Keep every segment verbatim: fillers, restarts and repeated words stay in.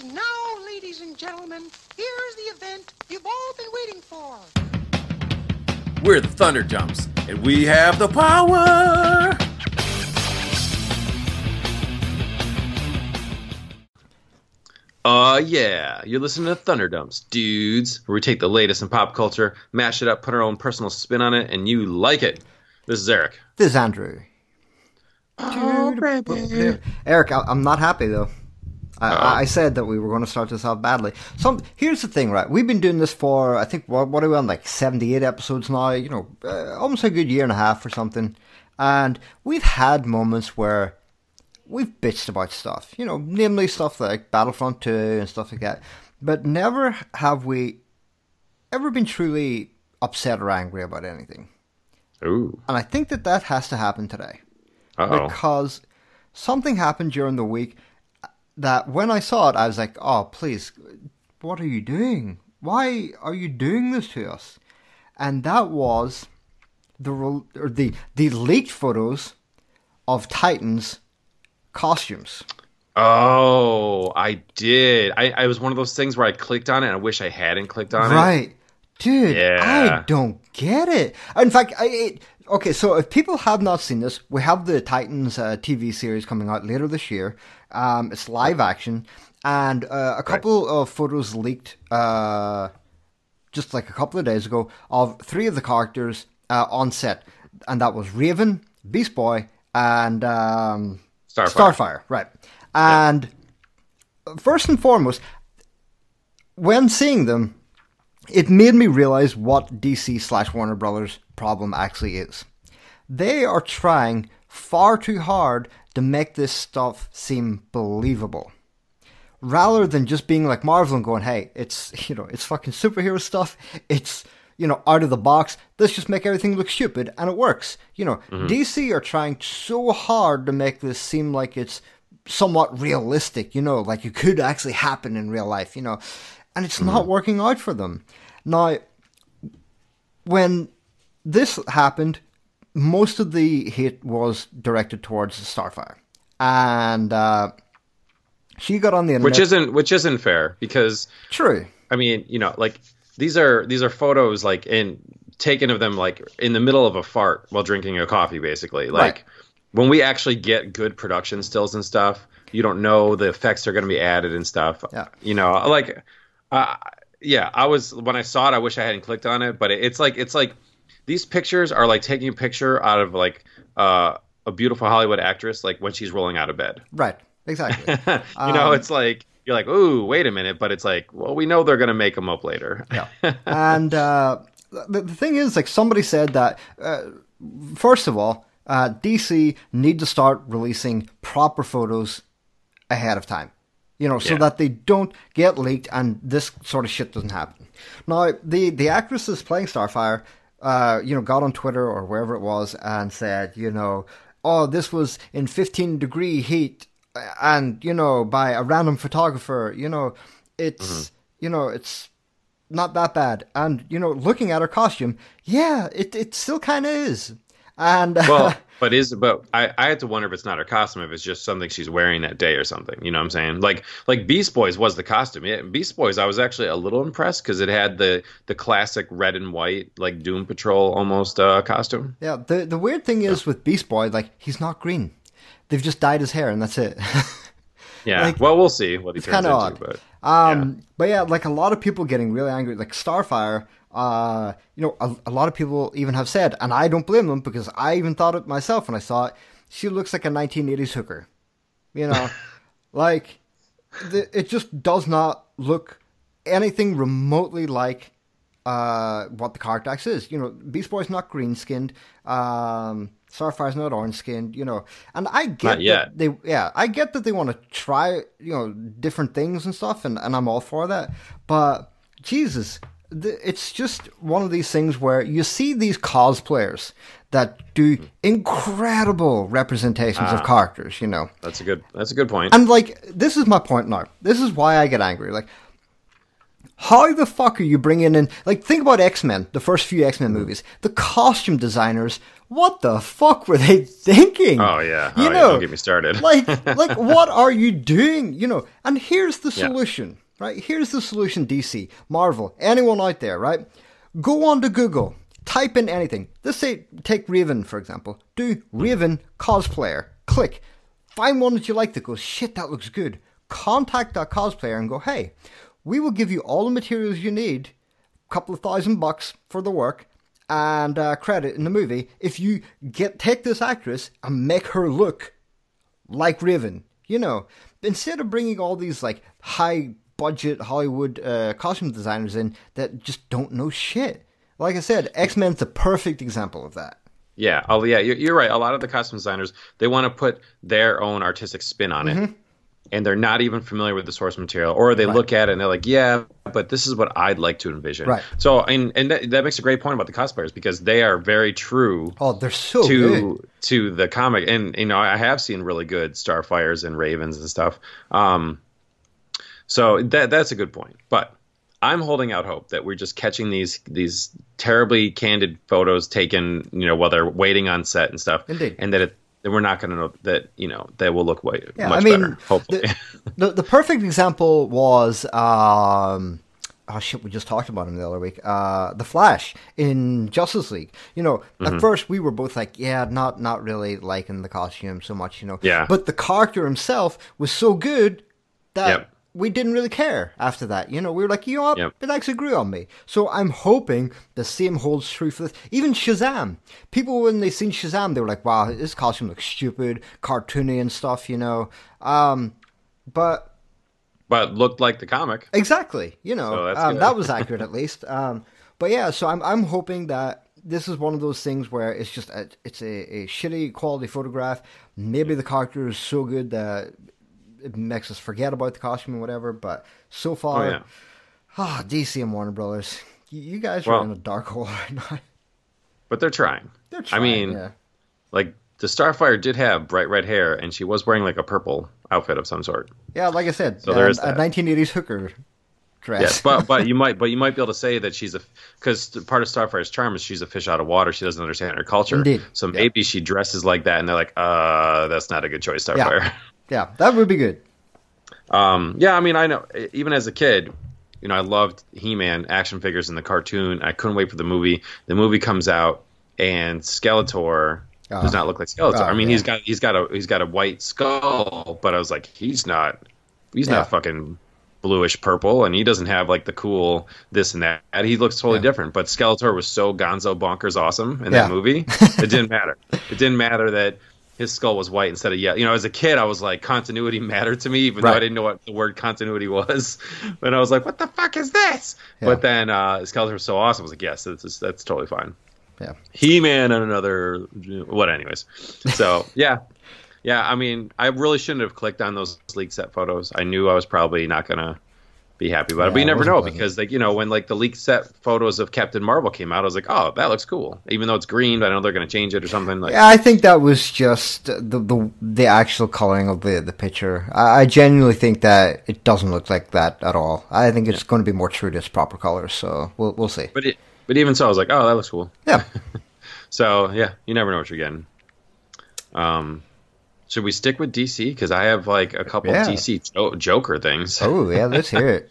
And now, ladies and gentlemen, here's the event you've all been waiting for. We're the Thunderdumps, and we have the power! Uh, yeah, you're listening to Thunderdumps, dudes, where we take the latest in pop culture, mash it up, put our own personal spin on it, and you like it. This is Eric. This is Andrew. Oh, baby. Eric, I- I'm not happy, though. I, I said that we were going to start this off badly. So here's the thing, right? We've been doing this for, I think, what, what are we on, like seventy-eight episodes now? You know, uh, almost a good year and a half or something. And we've had moments where we've bitched about stuff, you know, namely stuff like Battlefront two and stuff like that. But never have we ever been truly upset or angry about anything. Ooh. And I think that that has to happen today. Uh-oh. Because something happened during the week that when I saw it, I was like, oh, please, what are you doing? Why are you doing this to us? And that was the or the the leaked photos of Titans costumes. Oh, I did. I, I was one of those things where I clicked on it and I wish I hadn't clicked on it. Right. Dude, yeah. I don't get it. In fact, I... It, okay, so if people have not seen this, we have the Titans uh, T V series coming out later this year. Um, it's live action, and uh, a couple right. of photos leaked uh, just like a couple of days ago of three of the characters uh, on set, and that was Raven, Beast Boy, and um, Starfire. Starfire, right. And yeah. First and foremost, when seeing them, it made me realize what D C slash Warner Brothers problem actually is. They are trying far too hard to make this stuff seem believable, rather than just being like Marvel and going, "Hey, it's you know, it's fucking superhero stuff. It's you know, out of the box. Let's just make everything look stupid, and it works." You know, mm-hmm. D C are trying so hard to make this seem like it's somewhat realistic. You know, like it could actually happen in real life. You know. And it's not working out for them. Now, when this happened, most of the hate was directed towards Starfire, and uh, she got on the internet, which isn't which isn't fair because true. I mean, you know, like these are these are photos like in taken of them like in the middle of a fart while drinking a coffee, basically. Like right. When we actually get good production stills and stuff, you don't know the effects are going to be added and stuff. Yeah. You know, like. Uh, yeah, I was when I saw it, I wish I hadn't clicked on it, but it, it's like it's like these pictures are like taking a picture out of like uh, a beautiful Hollywood actress, like when she's rolling out of bed. Right. Exactly. you um, know, it's like you're like, ooh, wait a minute. But it's like, well, we know they're going to make them up later. Yeah. And uh, the, the thing is, like somebody said that, uh, first of all, uh, D C need to start releasing proper photos ahead of time. You know, so yeah. that they don't get leaked and this sort of shit doesn't happen. Now, the, the actress that's playing Starfire, uh, you know, got on Twitter or wherever it was and said, you know, oh, this was in fifteen degree heat and, you know, by a random photographer, you know, it's, mm-hmm. you know, it's not that bad. And, you know, looking at her costume, yeah, it, it still kind of is. And well, but is but I, I had to wonder if it's not her costume, if it's just something she's wearing that day or something. You know what I'm saying? Like like Beast Boys was the costume. Yeah, Beast Boys, I was actually a little impressed because it had the, the classic red and white like Doom Patrol almost uh, costume. Yeah. The the weird thing is yeah. with Beast Boy, like he's not green. They've just dyed his hair and that's it. yeah. Like, well, we'll see what he turns into. Odd. But um, yeah. but yeah, like a lot of people getting really angry, like Starfire. Uh, you know, a, a lot of people even have said, and I don't blame them because I even thought it myself when I saw it, she looks like a nineteen eighties hooker. You know, like, the, it just does not look anything remotely like uh, what the character acts is. You know, Beast Boy's not green-skinned, um, Starfire's not orange-skinned, you know. And I get that they, yeah, I get that they want to try, you know, different things and stuff, and, and I'm all for that. But, Jesus... It's just one of these things where you see these cosplayers that do incredible representations ah, of characters, you know. That's a good that's a good point. And like this is my point now. This is why I get angry. Like How the fuck are you bringing in... Like, think about X-Men, the first few X-Men movies. The costume designers, what the fuck were they thinking? Oh, yeah. Oh, you know, yeah. Don't get me started. like, like, what are you doing? You know, and here's the solution, yeah. right? Here's the solution, D C, Marvel, anyone out there, right? Go on to Google, type in anything. Let's say, take Raven, for example. Do Raven cosplayer. Click. Find one that you like that goes, shit, that looks good. Contact that cosplayer and go, hey... We will give you all the materials you need, a couple of thousand bucks for the work, and uh, credit in the movie. If you get take this actress and make her look like Raven, you know, instead of bringing all these like high-budget Hollywood uh, costume designers in that just don't know shit. Like I said, X-Men's the perfect example of that. Yeah, oh yeah, you're, you're right. A lot of the costume designers, they want to put their own artistic spin on it. Mm-hmm. And they're not even familiar with the source material, or they right. look at it and they're like, yeah, but this is what I'd like to envision. Right. So, and, and that, that makes a great point about the cosplayers, because they are very true oh, they're so to, good. to the comic. And, you know, I have seen really good Starfires and Ravens and stuff. Um, so that that's a good point. But I'm holding out hope that we're just catching these these terribly candid photos taken, you know, while they're waiting on set and stuff. Indeed. And that it, then we're not going to know that, you know, they will look way, yeah, much I mean, better, hopefully. The, the, the perfect example was, um, oh shit, we just talked about him the other week, uh, The Flash in Justice League. You know, mm-hmm. at first we were both like, yeah, not not really liking the costume so much, you know. Yeah. But the character himself was so good that yep. we didn't really care after that. You know, we were like, you know what, yep. it actually grew on me. So I'm hoping the same holds true for this. Even Shazam. People, when they seen Shazam, they were like, wow, this costume looks stupid, cartoony and stuff, you know. Um, but... But looked like the comic. Exactly. You know, so that's um, that was accurate at least. Um, but yeah, so I'm I'm hoping that this is one of those things where it's just, a, it's a, a shitty quality photograph. Maybe the character is so good that... It makes us forget about the costume and whatever, but so far, oh, yeah. oh, D C and Warner Brothers, you guys are well, in a dark hole right now. But they're trying. They're trying. I mean, yeah. like the Starfire did have bright red hair, and she was wearing like a purple outfit of some sort. Yeah, like I said, so there is a nineteen eighties hooker dress. Yes, but but you might but you might be able to say that she's a because part of Starfire's charm is she's a fish out of water. She doesn't understand her culture, Indeed. so yeah. maybe she dresses like that, and they're like, uh, that's not a good choice, Starfire. Yeah. Yeah, that would be good. Um, yeah, I mean, I know, even as a kid, you know, I loved He-Man action figures in the cartoon. I couldn't wait for the movie. The movie comes out, and Skeletor uh, does not look like Skeletor. Uh, I mean, yeah. he's got he's got a he's got a white skull, but I was like, he's not he's yeah. not fucking bluish purple, and he doesn't have like the cool this and that. He looks totally yeah. different. But Skeletor was so gonzo bonkers awesome in yeah. that movie. It didn't matter. It didn't matter that. His skull was white instead of yellow. You know, as a kid, I was like, continuity mattered to me, even right. though I didn't know what the word continuity was. But I was like, what the fuck is this? Yeah. But then uh, Skeletor was so awesome. I was like, yes, that's, that's, that's totally fine. Yeah. He-Man and another... What anyways. So, yeah. Yeah, I mean, I really shouldn't have clicked on those leaked set photos. I knew I was probably not going to be happy about yeah, it. But you never know pleasant. because, like, you know, when like the leaked set photos of Captain Marvel came out, I was like, oh, that looks cool. Even though it's green, I know they're going to change it or something. Like, yeah, I think that was just the the, the actual coloring of the, the picture. I, I genuinely think that it doesn't look like that at all. I think it's yeah. going to be more true to its proper colors. So we'll we'll see. But it, but even so, I was like, oh, that looks cool. Yeah. So yeah, you never know what you're getting. Um. Should we stick with D C? Because I have like a couple yeah. D C Joker things. Oh, yeah, let's hear it.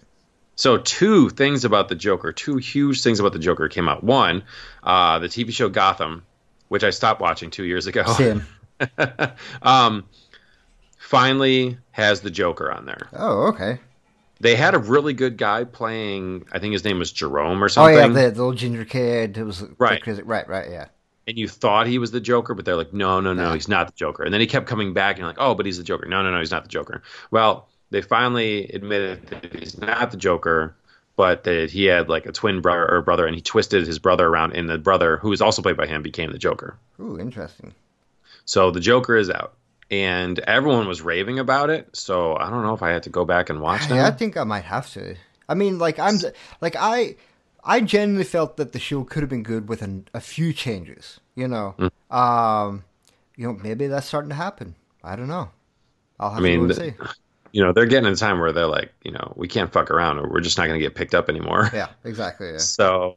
So two things about the Joker, two huge things about the Joker came out. One, uh, the T V show Gotham, which I stopped watching two years ago. Same. um, finally has the Joker on there. Oh, okay. They had a really good guy playing, I think his name was Jerome or something. Oh, yeah, the, the little ginger kid. It was right. Crazy. Right, right, yeah. And you thought he was the Joker, but they're like, no, no, no, he's not the Joker. And then he kept coming back, and you're like, oh, but he's the Joker. No, no, no, he's not the Joker. Well, they finally admitted that he's not the Joker, but that he had like a twin brother or brother, and he twisted his brother around, and the brother, who was also played by him, became the Joker. Ooh, interesting. So the Joker is out, and everyone was raving about it, so I don't know if I had to go back and watch that. Yeah, I think I might have to. I mean, like, I'm like, I... I genuinely felt that the show could have been good with an, a few changes, you know. Mm. Um, you know, maybe that's starting to happen. I don't know. I'll have I mean, to go and see. you know, they're getting a time where they're like, you know, we can't fuck around or we're just not going to get picked up anymore. Yeah, exactly. Yeah. So,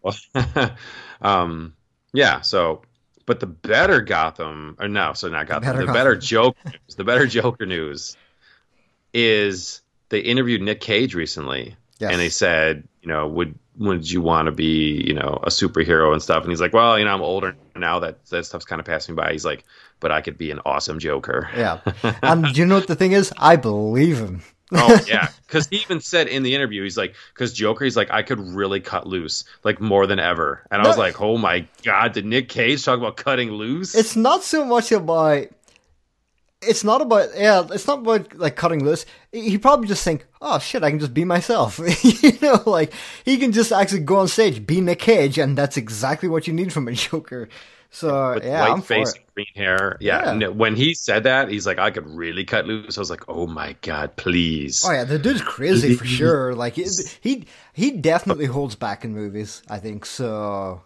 um, yeah. So, but the better Gotham, or no, so not Gotham, the better, the Gotham. better joke, news, the better Joker news is they interviewed Nic Cage recently. Yes. And they said, you know, would, would you want to be, you know, a superhero and stuff? And he's like, well, you know, I'm older now, that that stuff's kind of passing by. He's like, but I could be an awesome Joker. Yeah. Um, do you know what the thing is? I believe him. Oh, yeah. Because he even said in the interview, he's like, because Joker, he's like, I could really cut loose, like more than ever. And no, I was like, oh my God, did Nic Cage talk about cutting loose? It's not so much about... It's not about, yeah, it's not about, like, cutting loose. He probably just think, oh, shit, I can just be myself. You know, like, he can just actually go on stage, be Nic Cage, and that's exactly what you need from a Joker. So, With yeah, white I'm face for it. And green hair. Yeah. yeah. When he said that, he's like, I could really cut loose. I was like, oh, my God, please. Oh, yeah, the dude's crazy for sure. Like, he he definitely holds back in movies, I think. So,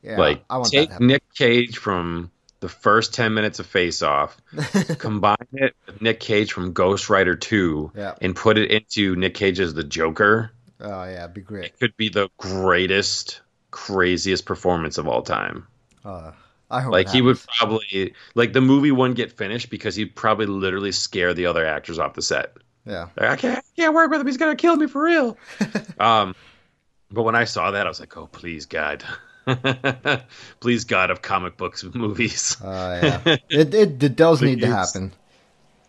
yeah, like, I want take that to Nic Cage from... the first ten minutes of Face Off, combine it with Nic Cage from Ghost Rider two, yeah. and put it into Nic Cage as the Joker. Oh, yeah, it'd be great. It could be the greatest, craziest performance of all time. Uh, I hope Like, he would probably... Like, the movie wouldn't get finished because he'd probably literally scare the other actors off the set. Yeah. Like, I can't, I can't work with him. He's going to kill me for real. um, But when I saw that, I was like, oh, please, God. Please, God, of comic books and movies. Oh, uh, yeah. It, it, it does need to happen.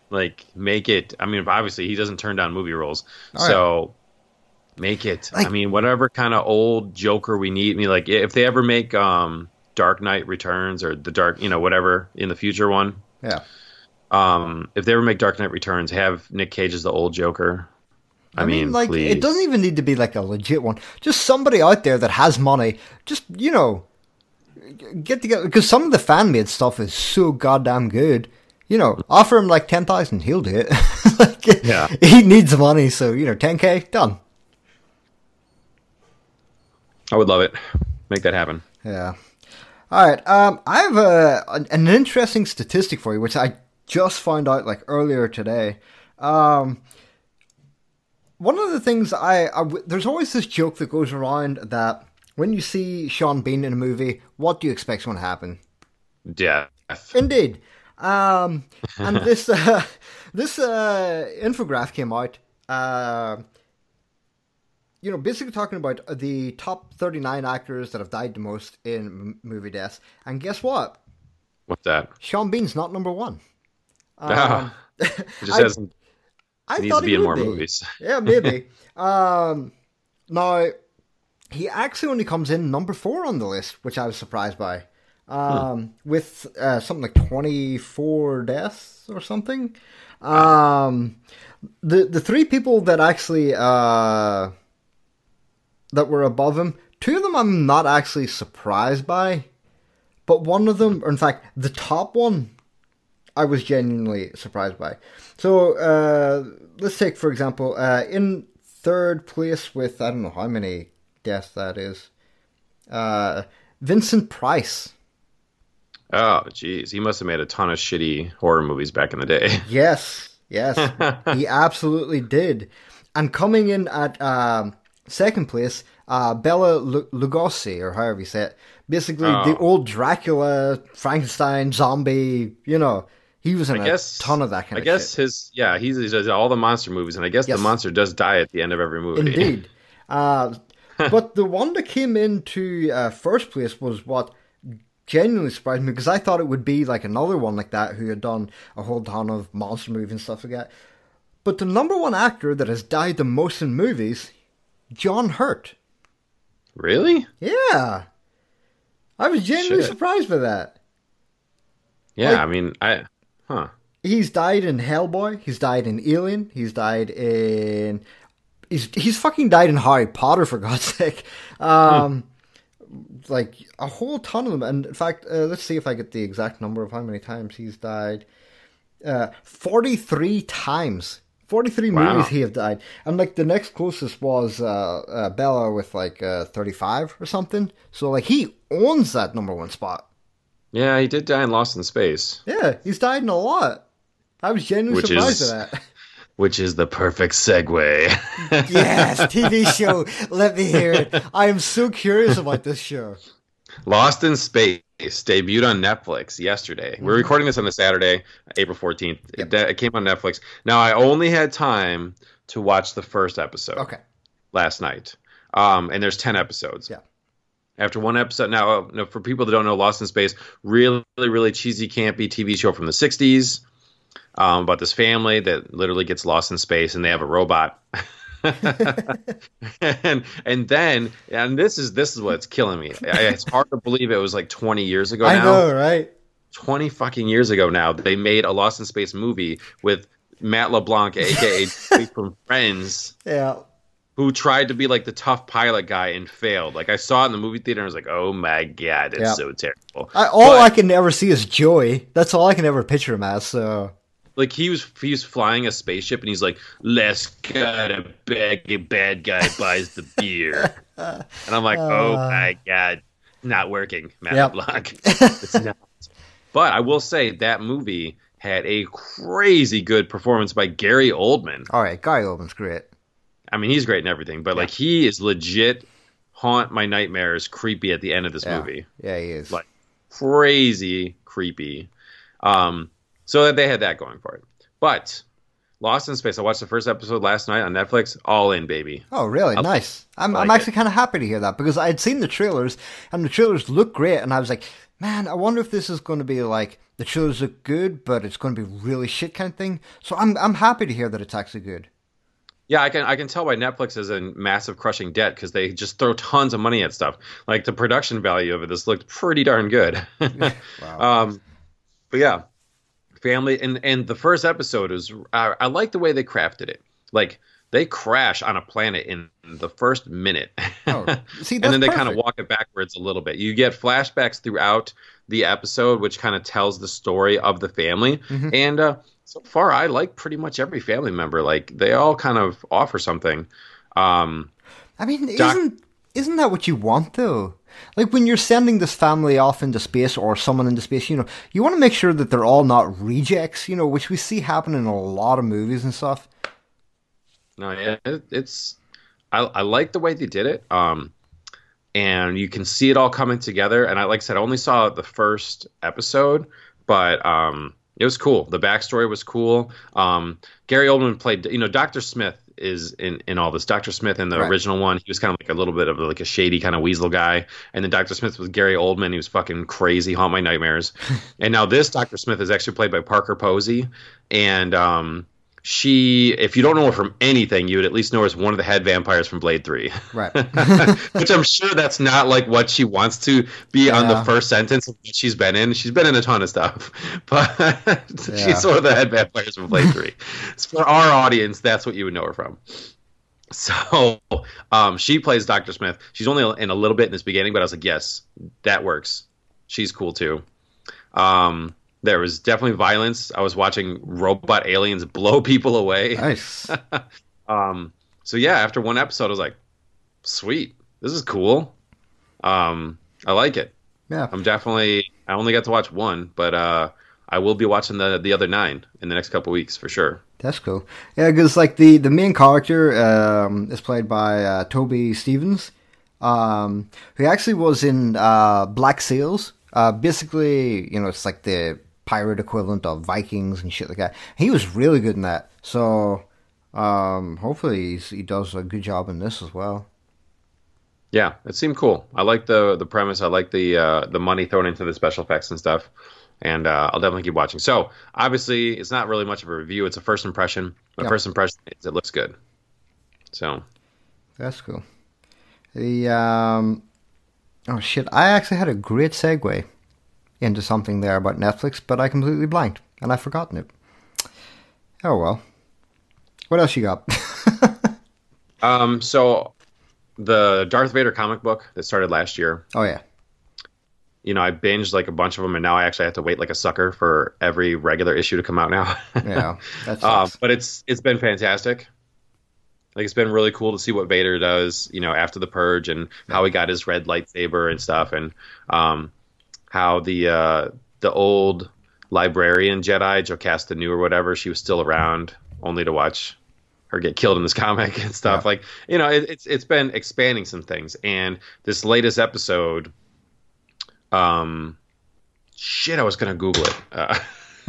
Like, make it... I mean, obviously, he doesn't turn down movie roles. All so, right. make it. Like, I mean, whatever kind of old Joker we need. I mean, like, if they ever make um, Dark Knight Returns or the Dark... You know, whatever, in the future one. Yeah. Um, if they ever make Dark Knight Returns, have Nic Cage as the old Joker. I, I mean, mean like, please. It doesn't even need to be, like, a legit one. Just somebody out there that has money, just, you know, get together. Because some of the fan-made stuff is so goddamn good. You know, offer him, like, ten thousand dollars, he'll do it. Like, yeah. He needs money, so, you know, ten K, done. I would love it. Make that happen. Yeah. All right, um, I have a, an interesting statistic for you, which I just found out, like, earlier today. Um... One of the things I, I... There's always this joke that goes around that when you see Sean Bean in a movie, what do you expect's going to happen? Death. Indeed. Um, and this uh, this uh, infographic came out, uh, you know, basically talking about the top thirty-nine actors that have died the most in movie deaths. And guess what? What's that? Sean Bean's not number one. Um, oh, it just I, hasn't... I it needs thought to be in more be. movies. Yeah, maybe. um, now, he actually only comes in number four on the list, which I was surprised by, um, hmm. with uh, something like twenty-four deaths or something. Um, the the three people that actually uh, that were above him, two of them I'm not actually surprised by, but one of them, or in fact, the top one, I was genuinely surprised by. So uh, let's take, for example, uh, in third place with, I don't know how many deaths that is, uh, Vincent Price. Oh, geez. He must have made a ton of shitty horror movies back in the day. Yes, yes. He absolutely did. And coming in at um, second place, uh, Bella Lugosi, or however you say it. Basically, oh. the old Dracula, Frankenstein, zombie, you know. He was in I a guess, ton of that kind I of shit. I guess his, yeah, he's, he does all the monster movies, and I guess yes. the monster does die at the end of every movie. Indeed. Uh, but the one that came into uh, first place was what genuinely surprised me, because I thought it would be like another one like that who had done a whole ton of monster movies and stuff like that. But the number one actor that has died the most in movies, John Hurt. Really? Yeah. I was genuinely shit. surprised by that. Yeah, like, I mean, I... Huh. He's died in Hellboy. He's died in Alien. He's died in... He's he's fucking died in Harry Potter, for God's sake. Um, hmm. Like, a whole ton of them. And in fact, uh, let's see if I get the exact number of how many times he's died. Uh, forty-three times. forty-three wow. movies he have died. And, like, the next closest was uh, uh, Bella with, like, uh, thirty-five or something. So, like, he owns that number one spot. Yeah, he did die in Lost in Space. Yeah, he's died in a lot. I was genuinely Which surprised is, at that. which is the perfect segue. Yes, T V show. Let me hear it. I am so curious about this show. Lost in Space debuted on Netflix yesterday. We're recording this on the Saturday, April fourteenth. Yep. It, de- it came on Netflix. Now, I only had time to watch the first episode okay. last night. Um, and there's ten episodes. Yeah. After one episode, now, for people that don't know, Lost in Space, really, really cheesy, campy T V show from the sixties um, about this family that literally gets lost in space and they have a robot. and and then and this is this is what's killing me. I, it's hard to believe it was like twenty years ago. I now. know, right? Twenty fucking years ago now, they made a Lost in Space movie with Matt LeBlanc, aka from Friends, yeah, who tried to be like the tough pilot guy and failed. Like I saw it in the movie theater, and I was like, oh my god, it's yeah. so terrible. I, all but, I can ever see is joy. That's all I can ever picture him as. So. Like, he was he was flying a spaceship, and he's like, let's got a bad, bad guy buys the beer. And I'm like, oh, uh, my God. Not working, Matt yep. LeBlanc. It's not. But I will say that movie had a crazy good performance by Gary Oldman. All right, Gary Oldman's great. I mean, he's great in everything, but, yeah. like, he is legit haunt my nightmares creepy at the end of this yeah. movie. Yeah, he is. Like, crazy creepy. Um... So they had that going for it. But Lost in Space, I watched the first episode last night on Netflix. All in, baby. Oh, really? I'll nice. I'm like I'm actually kind of happy to hear that because I had seen the trailers and the trailers looked great. And I was like, man, I wonder if this is going to be like the trailers look good, but it's going to be really shit kind of thing. So I'm I'm happy to hear that it's actually good. Yeah, I can I can tell why Netflix is in massive crushing debt because they just throw tons of money at stuff. Like the production value of it, this looked pretty darn good. Wow. um, but yeah. Family and, and the first episode is I, I like the way they crafted it. Like they crash on a planet in the first minute, oh, see, and then they kind of walk it backwards a little bit. You get flashbacks throughout the episode, which kind of tells the story of the family. Mm-hmm. And uh, so far, I like pretty much every family member. Like they all kind of offer something. Um, I mean, doc- isn't isn't that what you want though? Like, when you're sending this family off into space or someone into space, you know, you want to make sure that they're all not rejects, you know, which we see happen in a lot of movies and stuff. No, yeah, it, it's... I, I like the way they did it, um, and you can see it all coming together, and I, like I said, I only saw the first episode, but um, it was cool. The backstory was cool. Um, Gary Oldman played, you know, Doctor Smith is in, in all this. Doctor Smith in the right. original one, he was kind of like a little bit of like a shady kind of weasel guy. And then Doctor Smith was Gary Oldman. He was fucking crazy, haunt my nightmares. And now this Doctor Smith is actually played by Parker Posey. And um, she, if you don't know her from anything, you would at least know her as one of the head vampires from Blade Three. Right. Which I'm sure that's not like what she wants to be yeah. on the first sentence of what she's been in. She's been in a ton of stuff. But yeah. she's one of the head vampires from Blade Three. So for our audience, that's what you would know her from. So um, she plays Doctor Smith. She's only in a little bit in this beginning, but I was like, yes, that works. She's cool too. Um There was definitely violence. I was watching robot aliens blow people away. Nice. um, so yeah, after one episode, I was like, sweet, this is cool. Um, I like it. Yeah. I'm definitely, I only got to watch one, but uh, I will be watching the the other nine in the next couple weeks for sure. That's cool. Yeah, because like the, the main character um, is played by uh, Toby Stevens, um, who actually was in uh, Black Sails. Uh, basically, you know, it's like the pirate equivalent of Vikings and shit like that. He was really good in that, so um, hopefully he's, he does a good job in this as well. Yeah, it seemed cool. I like the the premise. I like the uh, the money thrown into the special effects and stuff, and uh, I'll definitely keep watching. So obviously, it's not really much of a review. It's a first impression. My yeah. first impression is it looks good. So that's cool. The um, oh shit! I actually had a great segue into something there about Netflix, but I completely blanked, and I've forgotten it. Oh, well. What else you got? um, so, the Darth Vader comic book that started last year. Oh, yeah. You know, I binged, like, a bunch of them, and now I actually have to wait like a sucker for every regular issue to come out now. Yeah, that sucks. Uh, but it's it's been fantastic. Like, it's been really cool to see what Vader does, you know, after the Purge, and how he got his red lightsaber and stuff, and... um. How the uh, the old librarian Jedi, Jocasta Nu or whatever, she was still around only to watch her get killed in this comic and stuff. Yeah. Like, you know, it, it's it's been expanding some things. And this latest episode, um, shit, I was gonna Google it. Uh,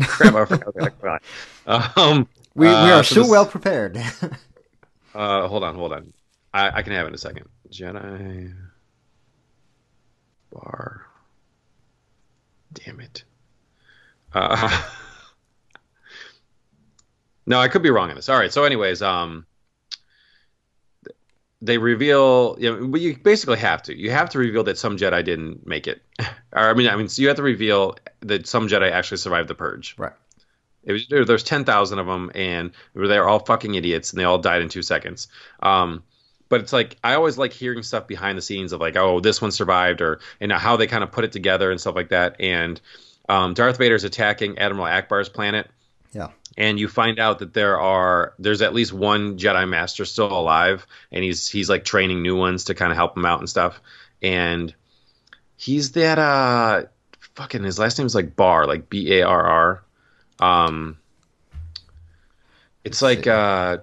crap, I forgot. I forgot. Um, we we are uh, so, so this, well prepared. uh, hold on, hold on. I, I can have it in a second. Jedi Barr. Damn it. Uh, no, I could be wrong on this. All right. So anyways, um, they reveal, you know, you basically have to, you have to reveal that some Jedi didn't make it. Or, I mean, I mean, so you have to reveal that some Jedi actually survived the purge. Right. It was, there's ten thousand of them, and they're all fucking idiots, and they all died in two seconds. Um, But it's like, I always like hearing stuff behind the scenes of like, oh, this one survived, or and how they kind of put it together and stuff like that. And um, Darth Vader's attacking Admiral Akbar's planet. Yeah. And you find out that there are there's at least one Jedi Master still alive, and he's he's like training new ones to kind of help him out and stuff. And he's that uh fucking his last name is like Barr, like B A R R. Um, it's like uh.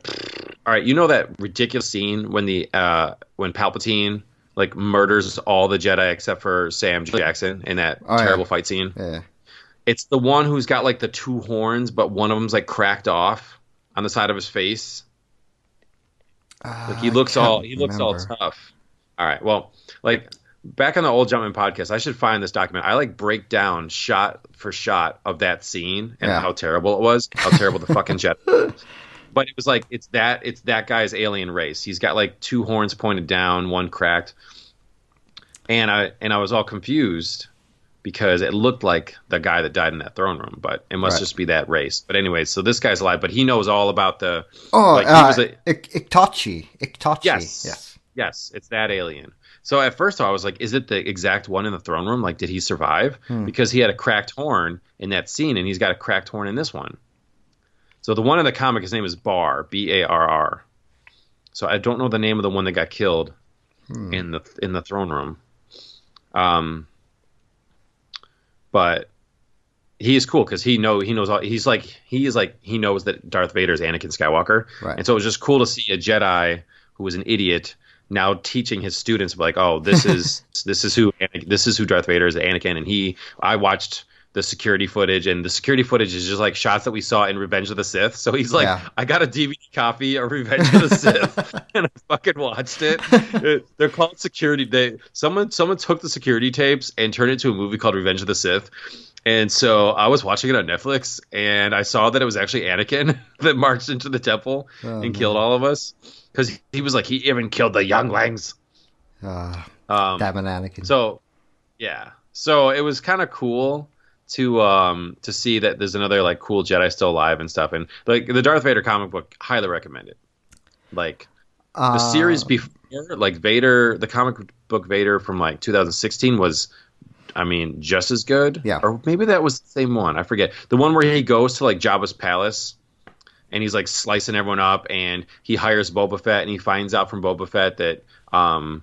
All right, you know that ridiculous scene when the uh, when Palpatine like murders all the Jedi except for Sam Jackson in that oh, terrible yeah. fight scene? Yeah. It's the one who's got like the two horns, but one of them's like cracked off on the side of his face. Uh, like he looks all he looks remember. all tough. All right, well, like back on the old Jumpman podcast, I should find this document. I like break down shot for shot of that scene and yeah. how terrible it was, how terrible the fucking Jedi. But it was like it's that it's that guy's alien race. He's got like two horns pointed down, one cracked, and I and I was all confused because it looked like the guy that died in that throne room, but it must right. just be that race. But anyway, so this guy's alive, but he knows all about the oh, like, uh, he was a, Iktachi, Iktachi. Yes, yes, yes, it's that alien. So at first I was like, is it the exact one in the throne room? Like, did he survive? Hmm. Because he had a cracked horn in that scene, and he's got a cracked horn in this one. So the one in the comic, his name is Barr, B A R R. So I don't know the name of the one that got killed hmm. in the in the throne room. Um, but he is cool because he know he knows all, he's like he is like he knows that Darth Vader is Anakin Skywalker, right. And so it was just cool to see a Jedi who was an idiot now teaching his students like, oh, this is this is who this is who Darth Vader is, Anakin, and he I watched. The security footage, and the security footage is just like shots that we saw in Revenge of the Sith. So he's like, yeah. I got a D V D copy of Revenge of the Sith and I fucking watched it. it. They're called security. They someone someone took the security tapes and turned it into a movie called Revenge of the Sith. And so I was watching it on Netflix, and I saw that it was actually Anakin that marched into the temple oh, and man. killed all of us because he was like, he even killed the younglings. Uh, um, damn Anakin. So yeah, so it was kind of cool. To um to see that there's another like cool Jedi still alive and stuff, and like the Darth Vader comic book, highly recommend it. Like uh, the series before, like Vader, the comic book Vader from like two thousand sixteen was, I mean, just as good. Yeah, or maybe that was the same one. I forget the one where he goes to like Jabba's palace, and he's like slicing everyone up, and he hires Boba Fett, and he finds out from Boba Fett that um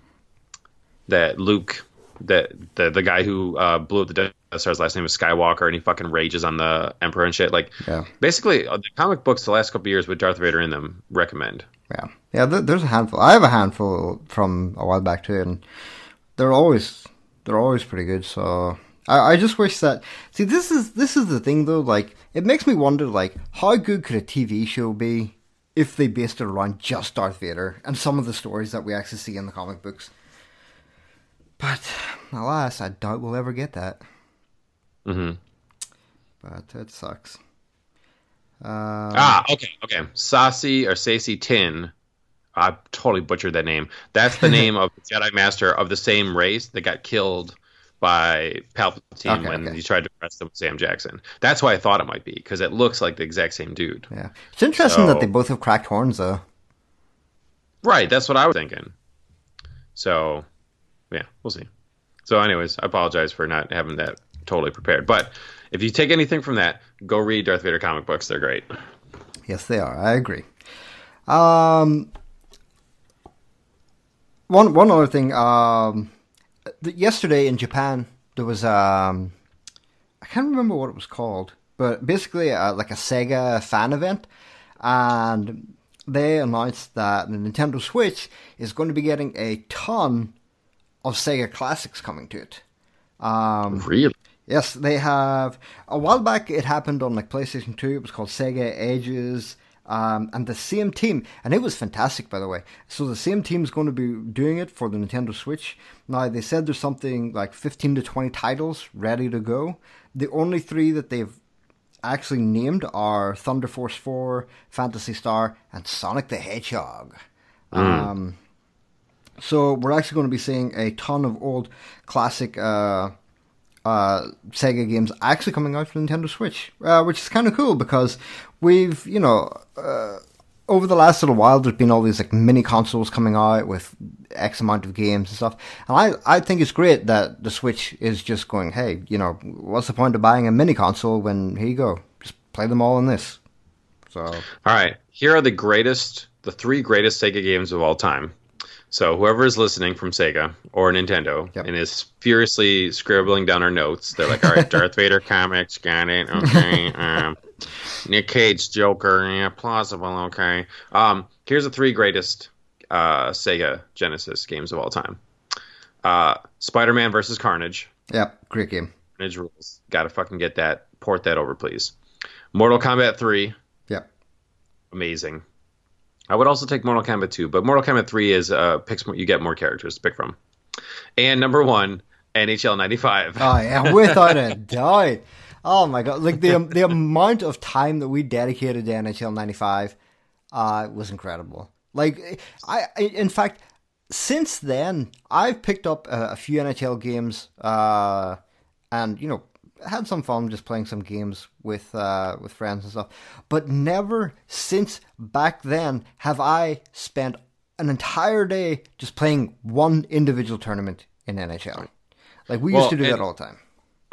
that Luke. That the the guy who uh, blew up the Death Star's last name is Skywalker, and he fucking rages on the Emperor and shit. Like, yeah. Basically, the comic books the last couple of years with Darth Vader in them, recommend. Yeah, yeah. Th- there's a handful. I have a handful from a while back too, and they're always they're always pretty good. So I, I just wish that. See, this is this is the thing though. Like, it makes me wonder, like, how good could a T V show be if they based it around just Darth Vader and some of the stories that we actually see in the comic books. But, alas, I doubt we'll ever get that. Mm-hmm. But it sucks. Um, ah, okay, okay. Sasi or Sasi Tin. I totally butchered that name. That's the name of the Jedi Master of the same race that got killed by Palpatine okay, when okay. he tried to arrest him with Sam Jackson. That's why I thought it might be, because it looks like the exact same dude. Yeah. It's interesting so, that they both have cracked horns, though. Right, that's what I was thinking. So... yeah, we'll see. So anyways, I apologize for not having that totally prepared. But if you take anything from that, go read Darth Vader comic books. They're great. Yes, they are. I agree. Um, one one other thing. Um, yesterday in Japan, there was... Um, I can't remember what it was called, but basically uh, like a Sega fan event. and they announced that the Nintendo Switch is going to be getting a ton of Sega classics coming to it. Um, really? Yes, they have. A while back, it happened on like PlayStation two. It was called Sega Ages. Um, and the same team, and it was fantastic, by the way. So the same team's going to be doing it for the Nintendo Switch. Now, they said there's something like fifteen to twenty titles ready to go. The only three that they've actually named are Thunder Force four, Phantasy Star, and Sonic the Hedgehog. Mm. Um, so we're actually going to be seeing a ton of old classic uh, uh, Sega games actually coming out for the Nintendo Switch, uh, which is kind of cool because we've, you know, uh, over the last little while, there's been all these like mini consoles coming out with X amount of games and stuff. And I, I think it's great that the Switch is just going, hey, you know, what's the point of buying a mini console when, here you go, just play them all in this. So, all right, here are the greatest, the three greatest Sega games of all time. So whoever is listening from Sega or Nintendo yep. and is furiously scribbling down our notes, they're like, all right, Darth Vader comics, got it, okay. Um, Nic Cage Joker, yeah, plausible, okay. Um, here's the three greatest uh, Sega Genesis games of all time. Uh, Spider-Man versus Carnage. Yep, great game. Carnage rules. Gotta fucking get that. Port that over, please. Mortal Kombat three. Yep. Amazing. I would also take Mortal Kombat two, but Mortal Kombat three is uh, picks more, you get more characters to pick from. And number one, N H L ninety-five. Oh, yeah, without a doubt. Oh, my God. Like, the the amount of time that we dedicated to N H L ninety-five uh, was incredible. Like, I, I in fact, since then, I've picked up a, a few N H L games uh, and, you know, had some fun just playing some games with uh, with friends and stuff, but never since back then have I spent an entire day just playing one individual tournament in N H L. Like we well, used to do and, that all the time.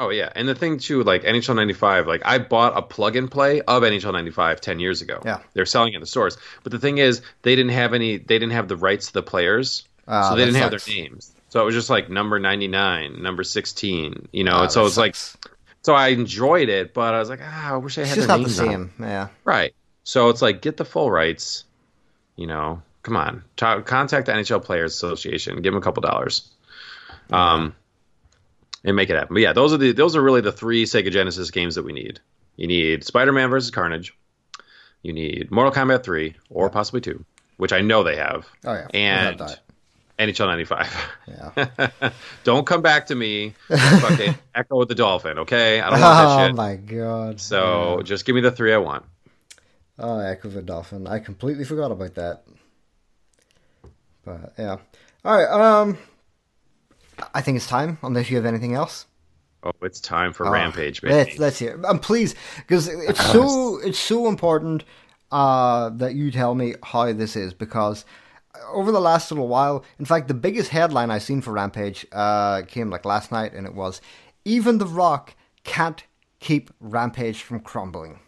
Oh yeah, and the thing too, like N H L ninety-five, like I bought a plug and play of N H L ninety-five ten years ago. Yeah, they're selling it in the stores, but the thing is, they didn't have any. They didn't have the rights to the players, uh, so they didn't sucks. have their names. So it was just like number ninety-nine, number sixteen. You know, uh, and so it's like. So I enjoyed it, but I was like, ah, I wish I had their names on. It's just not the same, yeah. Right. So it's like, get the full rights, you know. Come on. Talk, contact the N H L Players Association. Give them a couple dollars. Um, and make it happen. But yeah, those are the those are really the three Sega Genesis games that we need. You need Spider-Man versus Carnage. You need Mortal Kombat three, or possibly two, which I know they have. Oh, yeah. And N H L ninety-five. Yeah. Don't come back to me. Fucking Echo with the Dolphin, okay? I don't want that oh, shit. Oh my God. So yeah. Just give me the three I want. Oh, Echo with the Dolphin. I completely forgot about that. But yeah. All right. Um, I think it's time, unless you have anything else. Oh, it's time for oh, Rampage, baby. Let's, let's hear it. And please, because it's so it's so important uh, that you tell me how this is, because over the last little while, in fact, the biggest headline I've seen for Rampage uh, came like last night, and it was, even The Rock can't keep Rampage from crumbling.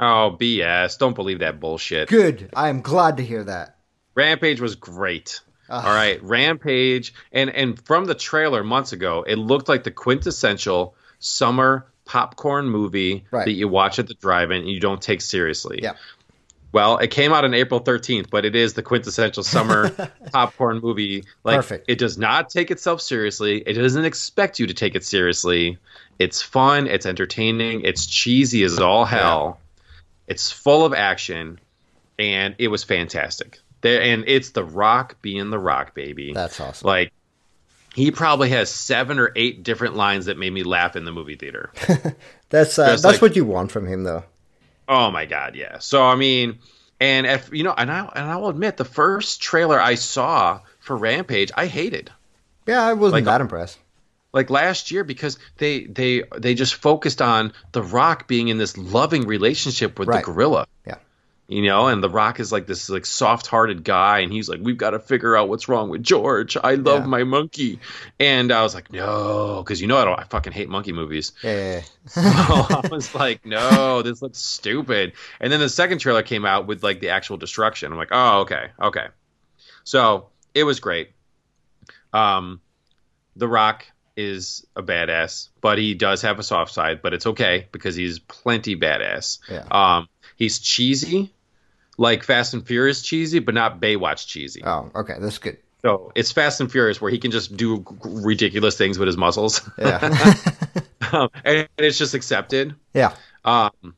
Oh, B S. Don't believe that bullshit. Good. I am glad to hear that. Rampage was great. Ugh. All right. Rampage. And, and from the trailer months ago, it looked like the quintessential summer popcorn movie right. that you watch at the drive-in and you don't take seriously. Yeah. Well, it came out on April thirteenth, but it is the quintessential summer popcorn movie. Like, perfect. It does not take itself seriously. It doesn't expect you to take it seriously. It's fun. It's entertaining. It's cheesy as all hell. Yeah. It's full of action, and it was fantastic. There, and it's The Rock being The Rock, baby. That's awesome. Like, he probably has seven or eight different lines that made me laugh in the movie theater. that's uh, that's like, what you want from him, though. Oh my God, yeah. So I mean, and if you know, and I and I will admit, the first trailer I saw for Rampage, I hated. Yeah, I wasn't like, that impressed. Like last year, because they they they just focused on The Rock being in this loving relationship with right. the gorilla. Yeah, you know, and The Rock is like this like soft-hearted guy, and he's like, we've got to figure out what's wrong with George. I love yeah. my monkey, and I was like, no, because you know I don't, I fucking hate monkey movies. Yeah. So I was like, no, this looks stupid. And then the second trailer came out with like the actual destruction. I'm like, oh, okay, okay. So it was great. Um, The Rock is a badass, but he does have a soft side, but it's okay because he's plenty badass. Yeah. Um, he's cheesy. like Fast and Furious cheesy, but not Baywatch cheesy. Oh, okay. That's good. So it's Fast and Furious where he can just do ridiculous things with his muscles. Yeah. um, and it's just accepted. Yeah. Um,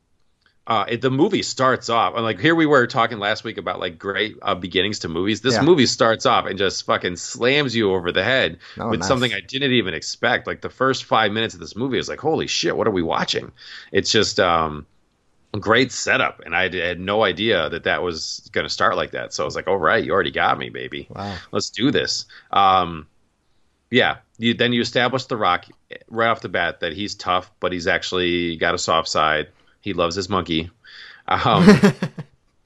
uh, it, the movie starts off, and like here we were talking last week about like great uh, beginnings to movies. This yeah. movie starts off and just fucking slams you over the head oh, with nice. something I didn't even expect. Like the first five minutes of this movie is like, holy shit, what are we watching? It's just um, great setup. And I had no idea that that was going to start like that. So I was like, all right, you already got me, baby. Wow. Let's do this. Um, yeah. You, then you establish The Rock right off the bat that he's tough, but he's actually got a soft side. He loves his monkey. Um,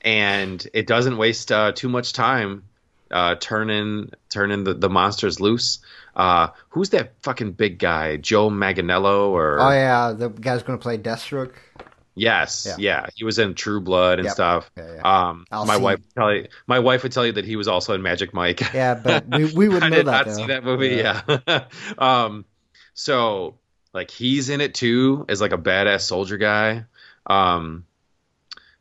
and it doesn't waste uh, too much time uh, turning turning the, the monsters loose. Uh, who's that fucking big guy? Joe Manganiello? Or Oh, yeah. The guy's going to play Deathstroke. Yes. Yeah. yeah. He was in True Blood and yep. stuff. Yeah, yeah. Um, my, wife would tell you, my wife would tell you that he was also in Magic Mike. Yeah, but we, we wouldn't know that. I did not though. see that movie. Yeah. yeah. um, so, like, he's in it, too, as, like, a badass soldier guy. Um,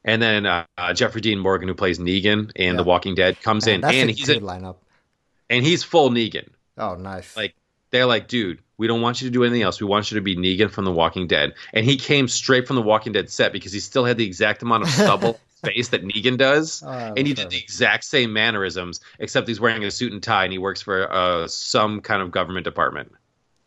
and then uh, uh, Jeffrey Dean Morgan, who plays Negan in yeah. The Walking Dead, comes Man, in. That's and a he's good in, lineup. And he's full Negan. Oh, nice. Like, they're like, dude, we don't want you to do anything else. We want you to be Negan from The Walking Dead. And he came straight from The Walking Dead set because he still had the exact amount of stubble face that Negan does. Oh, and he did that. the exact same mannerisms, except he's wearing a suit and tie and he works for uh, some kind of government department.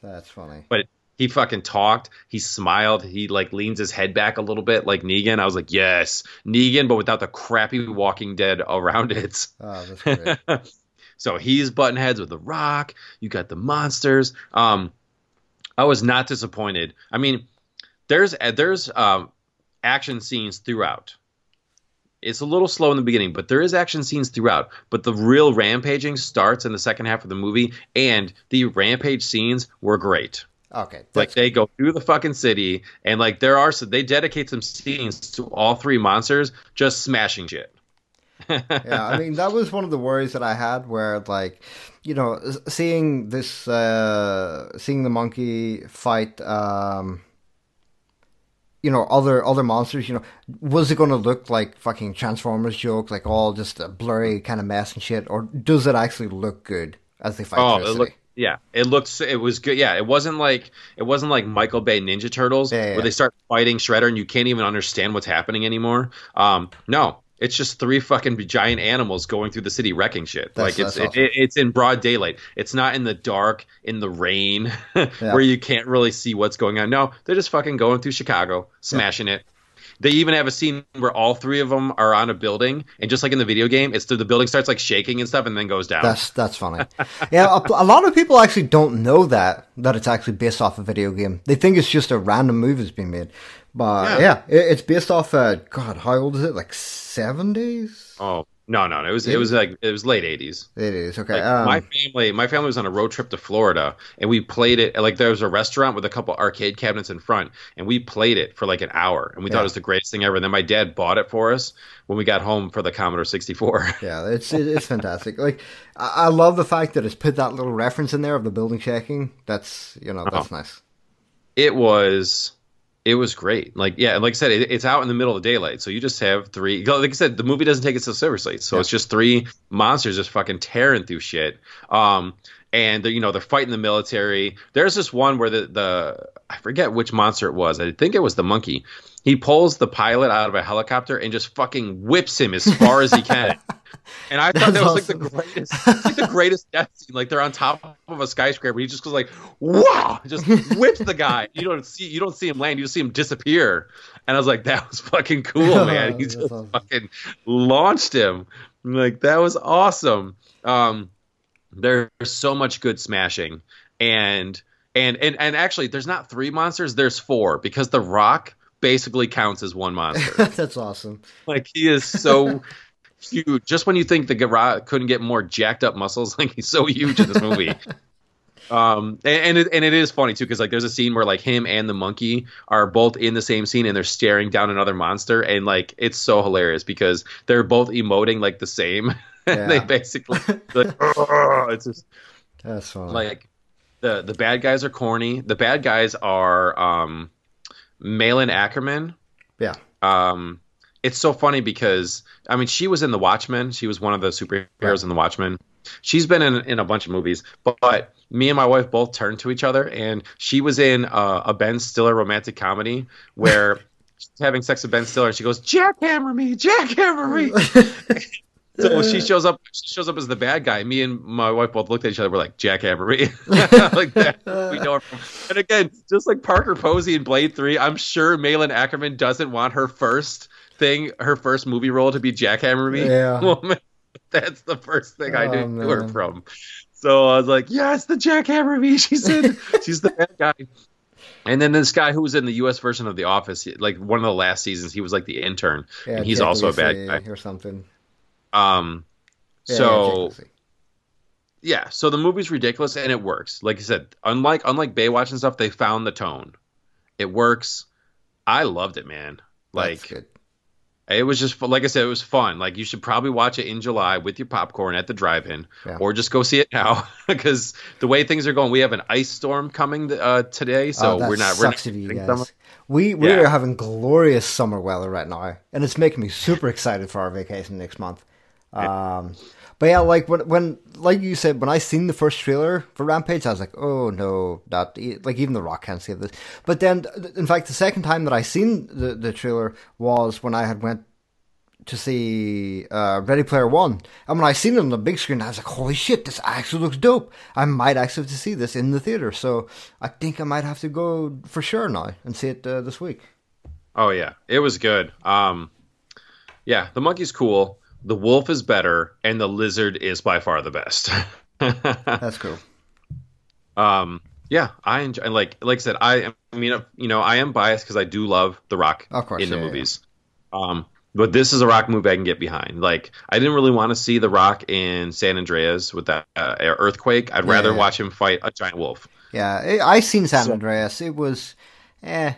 That's funny. But he fucking talked. He smiled. He like leans his head back a little bit like Negan. I was like, yes, Negan, but without the crappy Walking Dead around it. Oh, that's great. So he's butting heads with The Rock. You got the monsters. Um, I was not disappointed. I mean, there's there's um, action scenes throughout. It's a little slow in the beginning, but there is action scenes throughout. But the real rampaging starts in the second half of the movie, and the rampage scenes were great. Okay. Like they go through the fucking city, and like there are so they dedicate some scenes to all three monsters just smashing shit. Yeah, I mean, that was one of the worries that I had where, like, you know, seeing this, uh, seeing the monkey fight, um, you know, other other monsters, you know, was it going to look like fucking Transformers joke, like all just a blurry kind of mess and shit, or does it actually look good as they fight? Oh, it looked, yeah, it looks, it was good. Yeah, it wasn't like, it wasn't like Michael Bay Ninja Turtles yeah, yeah, where yeah. they start fighting Shredder and you can't even understand what's happening anymore. Um, no. It's just three fucking giant animals going through the city wrecking shit. That's, like it's awesome. it, it's in broad daylight. It's not in the dark, in the rain, yeah. where you can't really see what's going on. No, they're just fucking going through Chicago, smashing yeah. it. They even have a scene where all three of them are on a building, and just like in the video game, it's the building starts like shaking and stuff, and then goes down. That's that's funny. Yeah, a, a lot of people actually don't know that that it's actually based off a video game. They think it's just a random movie that's been made. But yeah, yeah it, it's based off. Uh, God, how old is it? Like seventies? Oh no, no, no, it was it, it was like it was late eighties. It is okay. Like, um, my family, my family was on a road trip to Florida, and we played it. Like there was a restaurant with a couple arcade cabinets in front, and we played it for like an hour, and we yeah. thought it was the greatest thing ever. And then my dad bought it for us when we got home for the Commodore sixty-four. Yeah, it's it's fantastic. Like I, I love the fact that it's put that little reference in there of the building shaking. That's you know that's uh-huh. nice. It was. It was great. Like, yeah, like I said, it, it's out in the middle of the daylight. So you just have three. Like I said, the movie doesn't take it so seriously. So yeah. it's just three monsters just fucking tearing through shit. Um, and, you know, they're fighting the military. There's this one where the, the I forget which monster it was. I think it was the monkey. He pulls the pilot out of a helicopter and just fucking whips him as far as he can. And I thought That's that was awesome. like the greatest, it's like the greatest death scene. Like they're on top of a skyscraper. He just goes like, "Wow!" Just whips the guy. You don't see, you don't see him land. You just see him disappear. And I was like, "That was fucking cool, man." He just awesome. fucking launched him. I'm like that was awesome. Um, there's so much good smashing, and and and and actually, there's not three monsters. There's four because The Rock basically counts as one monster. That's awesome. Like he is so. Huge. Just when you think the Rock couldn't get more jacked up muscles, like he's so huge in this movie. um, and and it, and it is funny too, because like there's a scene where like him and the monkey are both in the same scene, and they're staring down another monster, and like it's so hilarious because they're both emoting like the same. Yeah. They basically like, it's just that's funny. Like the the bad guys are corny. The bad guys are um, Malin Ackerman. Yeah. Um. it's so funny because, I mean, she was in The Watchmen. She was one of the superheroes right. in The Watchmen. She's been in, in a bunch of movies, but, but me and my wife both turned to each other, and she was in uh, a Ben Stiller romantic comedy where she's having sex with Ben Stiller, and she goes, "Jackhammer me, jackhammer me." So she shows up she shows up as the bad guy. Me and my wife both looked at each other. We're like, "Jackhammer me." Like that. We know her from. And again, just like Parker Posey in Blade Three, I'm sure Malin Ackerman doesn't want her first thing, her first movie role to be "Jackhammer me." Yeah. Woman. That's the first thing oh, I knew man. her from. So I was like, "Yes, the Jackhammer me." She said she's the bad guy. And then this guy who was in the U S version of The Office, like one of the last seasons, he was like the intern. Yeah, and he's also a bad guy. Or something. Um, yeah, so yeah, so the movie's ridiculous and it works. Like I said, unlike, unlike Baywatch and stuff, they found the tone. It works. I loved it, man. Like it was just, like I said, it was fun. Like you should probably watch it in July with your popcorn at the drive-in yeah. or just go see it now because the way things are going, we have an ice storm coming uh, today. So oh, that we're not, sucks we're not of you guys. Summer. We we yeah. are having glorious summer weather right now and it's making me super excited for our vacation next month. Um, but yeah, like when, when, like you said, when I seen the first trailer for Rampage, I was like, "Oh no, that like even The Rock can't save this." But then, in fact, the second time that I seen the, the trailer was when I had went to see uh, Ready Player One, and when I seen it on the big screen, I was like, "Holy shit, this actually looks dope! I might actually have to see this in the theater." So I think I might have to go for sure now and see it uh, this week. Oh yeah, it was good. Um, yeah, the monkey's cool. The wolf is better, and the lizard is by far the best. That's cool. Um, yeah, I enjoy. Like, like I said, I, I mean, you know, I am biased because I do love The Rock of course, in the yeah, movies. Yeah. Um, but this is a Rock movie I can get behind. Like, I didn't really want to see The Rock in San Andreas with that uh, earthquake. I'd rather yeah. watch him fight a giant wolf. Yeah, I seen San so, Andreas. It was, eh.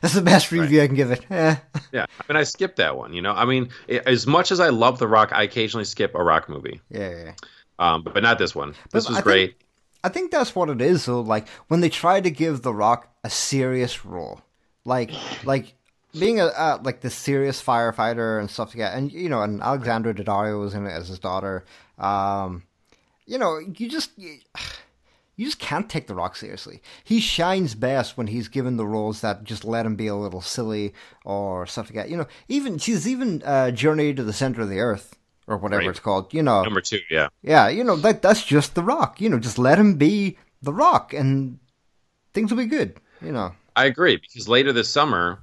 That's the best review right. I can give it. Yeah. yeah. I mean, I skipped that one, you know? I mean, it, as much as I love The Rock, I occasionally skip a Rock movie. Yeah, yeah, yeah. Um, but, but not this one. But this was I great. Think, I think that's what it is, though. Like, when they try to give The Rock a serious role, like, like being a, uh, like the serious firefighter and stuff like that, and, you know, and Alexandra Daddario was in it as his daughter. Um, you know, you just... You, You just can't take The Rock seriously. He shines best when he's given the roles that just let him be a little silly or stuff like that. You know, even she's even uh, Journey to the Center of the Earth or whatever right. it's called. You know, number two, yeah, yeah. You know, that that's just The Rock. You know, just let him be The Rock, and things will be good. You know, I agree because later this summer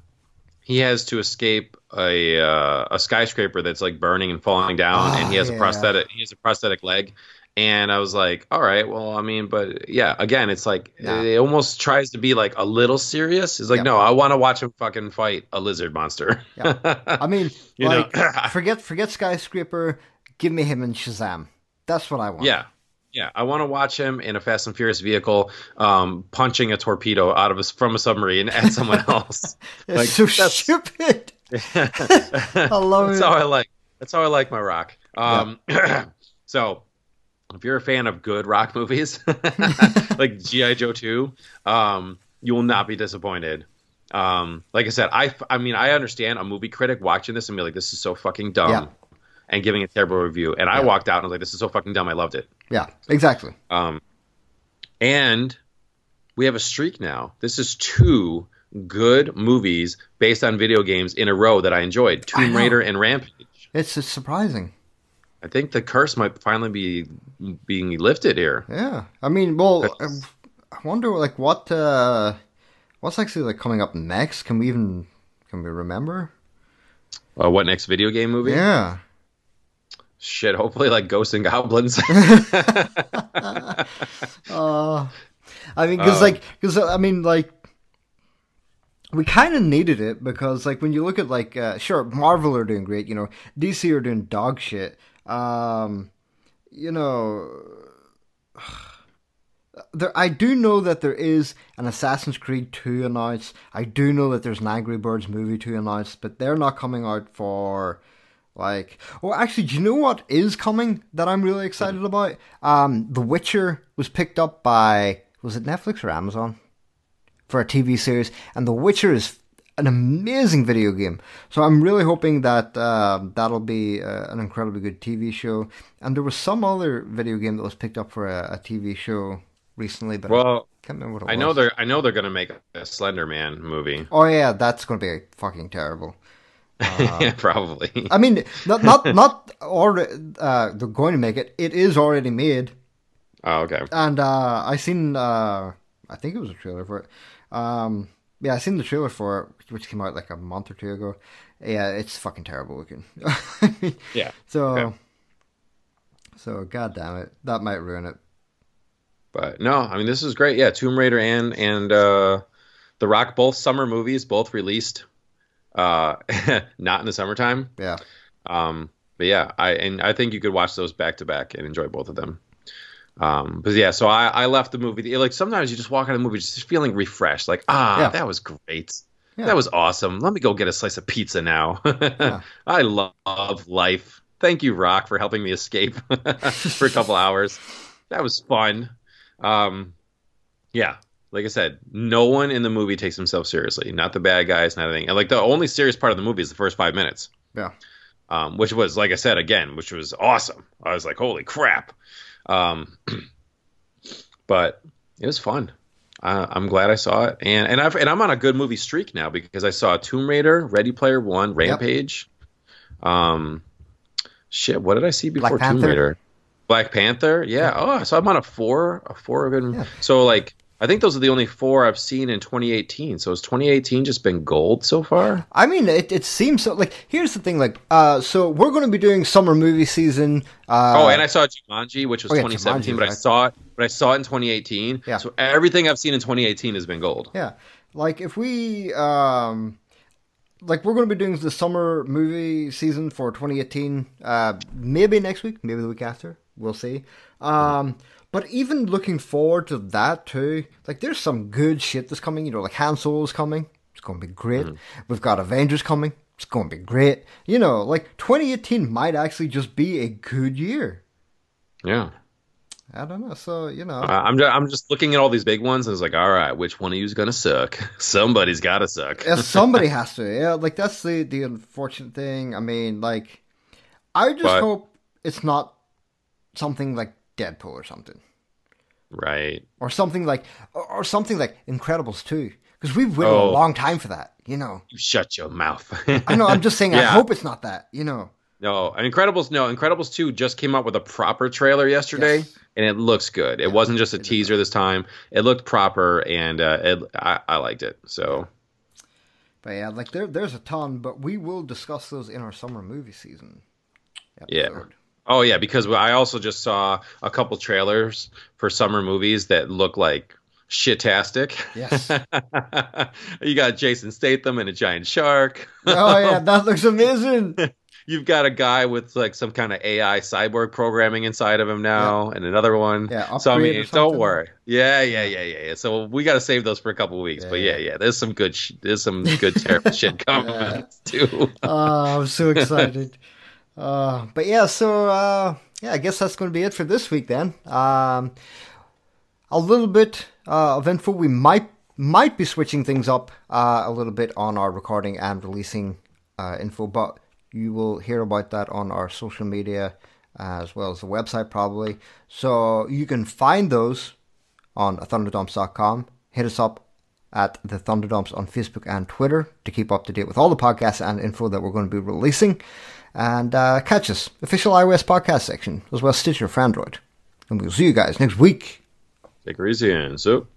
he has to escape a uh, a skyscraper that's like burning and falling down, oh, and he has yeah. a prosthetic. He has a prosthetic leg. And I was like, all right, well, I mean, but yeah, again, it's like, yeah. it almost tries to be like a little serious. It's like, yep. no, I want to watch him fucking fight a lizard monster. Yep. I mean, you like, know? forget forget Skyscraper, give me him in Shazam. That's what I want. Yeah, yeah, I want to watch him in a Fast and Furious vehicle um, punching a torpedo out of a, from a submarine at someone else. It's like, so that's, stupid. I love that's it. How I like, that's how I like my Rock. Um, yep. So... If you're a fan of good Rock movies, like G I Joe two, um, you will not be disappointed. Um, like I said, I, I mean, I understand a movie critic watching this and be like, this is so fucking dumb, yeah. and giving a terrible review. And yeah. I walked out and was like, this is so fucking dumb. I loved it. Yeah, exactly. Um, and we have a streak now. This is two good movies based on video games in a row that I enjoyed. Tomb Raider and Rampage. It's just surprising. I think the curse might finally be being lifted here. Yeah, I mean, well, I, I wonder, like, what, uh, what's actually like coming up next? Can we even, can we remember? Uh, what next video game movie? Yeah. Shit, hopefully, like Ghosts and Goblins. uh, I mean, because uh, like, because I mean, like, we kind of needed it because, like, when you look at like, uh, sure, Marvel are doing great, you know, D C are doing dog shit. Um, you know, there. I do know that there is an Assassin's Creed two announced. I do know that there's an Angry Birds movie two announced, but they're not coming out for, like... Well, actually, do you know what is coming that I'm really excited about? Um, The Witcher was picked up by, was it Netflix or Amazon? For a T V series, and The Witcher is an amazing video game. So I'm really hoping that uh, that'll be uh, an incredibly good T V show. And there was some other video game that was picked up for a, a T V show recently, but well, I can't remember what it I was. Know they're, I know they're going to make a Slender Man movie. Oh, yeah, that's going to be fucking terrible. Uh, yeah, probably. I mean, not not, not already, uh, they're going to make it. It is already made. Oh, okay. And uh, I seen, uh, I think it was a trailer for it. Um, yeah, I seen the trailer for it, which came out like a month or two ago. Yeah, it's fucking terrible looking. yeah. So, okay. so goddamn it, that might ruin it. But no, I mean, this is great. Yeah, Tomb Raider and and uh, The Rock, both summer movies, both released. Uh, not in the summertime. Yeah. Um, but yeah, I and I think you could watch those back to back and enjoy both of them. Um, but yeah, so I, I left the movie. Like sometimes you just walk out of the movie just feeling refreshed. Like ah, yeah. that was great. Yeah. That was awesome. Let me go get a slice of pizza now. yeah. I love life. Thank you, Rock, for helping me escape for a couple hours. That was fun. Um, yeah. Like I said, no one in the movie takes themselves seriously. Not the bad guys, not anything. And like the only serious part of the movie is the first five minutes. Yeah. Um, which was, like I said, again, which was awesome. I was like, holy crap. Um, but it was fun. Uh, I'm glad I saw it. And and, I've, and I'm on a good movie streak now because I saw Tomb Raider, Ready Player One, Rampage. Yep. Um, shit, what did I see before Black Tomb Panther? Raider? Black Panther? Yeah. yeah. Oh, so I'm on a four. A four of it. Yeah. So like... I think those are the only four I've seen in twenty eighteen. So has twenty eighteen just been gold so far? I mean, it, it seems so. Like, here's the thing. Like, uh, so we're going to be doing summer movie season. Uh, oh, and I saw Jumanji, which was oh, yeah, twenty seventeen, Jumanji, but right. I saw it, but I saw it in twenty eighteen. Yeah. So everything I've seen in twenty eighteen has been gold. Yeah. Like if we, um, like we're going to be doing the summer movie season for twenty eighteen. Uh, maybe next week, maybe the week after. We'll see. Um. Mm-hmm. But even looking forward to that too, like there's some good shit that's coming, you know, like Han Solo's coming, it's going to be great. Mm-hmm. We've got Avengers coming, it's going to be great. You know, like twenty eighteen might actually just be a good year. Yeah. I don't know, so, you know. Uh, I'm, just, I'm just looking at all these big ones and it's like, all right, which one of you is going to suck? Somebody's got to suck. yeah, somebody has to, yeah. Like that's the, the unfortunate thing. I mean, like, I just but, hope it's not something like Deadpool or something, right? Or something like, or something like Incredibles two, because we've waited oh. a long time for that. You know, you shut your mouth. I know. I'm just saying. Yeah. I hope it's not that. You know. No, Incredibles. No, Incredibles two just came out with a proper trailer yesterday, yes. and it looks good. It yeah, wasn't just a teaser this time. It looked proper, and uh, it, I, I liked it. So, but yeah, like there, there's a ton, but we will discuss those in our summer movie season episode. Yeah. Oh, yeah, because I also just saw a couple trailers for summer movies that look like shit-tastic. Yes. You got Jason Statham and a giant shark. Oh, yeah, that looks amazing. You've got a guy with, like, some kind of A I cyborg programming inside of him now yeah. and another one. Yeah, so, I mean, don't worry. Yeah, yeah, yeah, yeah, yeah. So we got to save those for a couple of weeks. Yeah, but, yeah, yeah, there's some good, sh- there's some good terrible shit coming, yeah. too. Oh, I'm so excited. Uh, but yeah, so, uh, yeah, I guess that's going to be it for this week then. Um, a little bit, uh, of info. We might, might be switching things up, uh, a little bit on our recording and releasing, uh, info, but you will hear about that on our social media, uh, as well as the website probably. So you can find those on thunderdumps dot com. Hit us up at the Thunderdumps on Facebook and Twitter to keep up to date with all the podcasts and info that we're going to be releasing. And uh, catch us, official iOS podcast section, as well as Stitcher for Android. And we'll see you guys next week. Take it easy and so.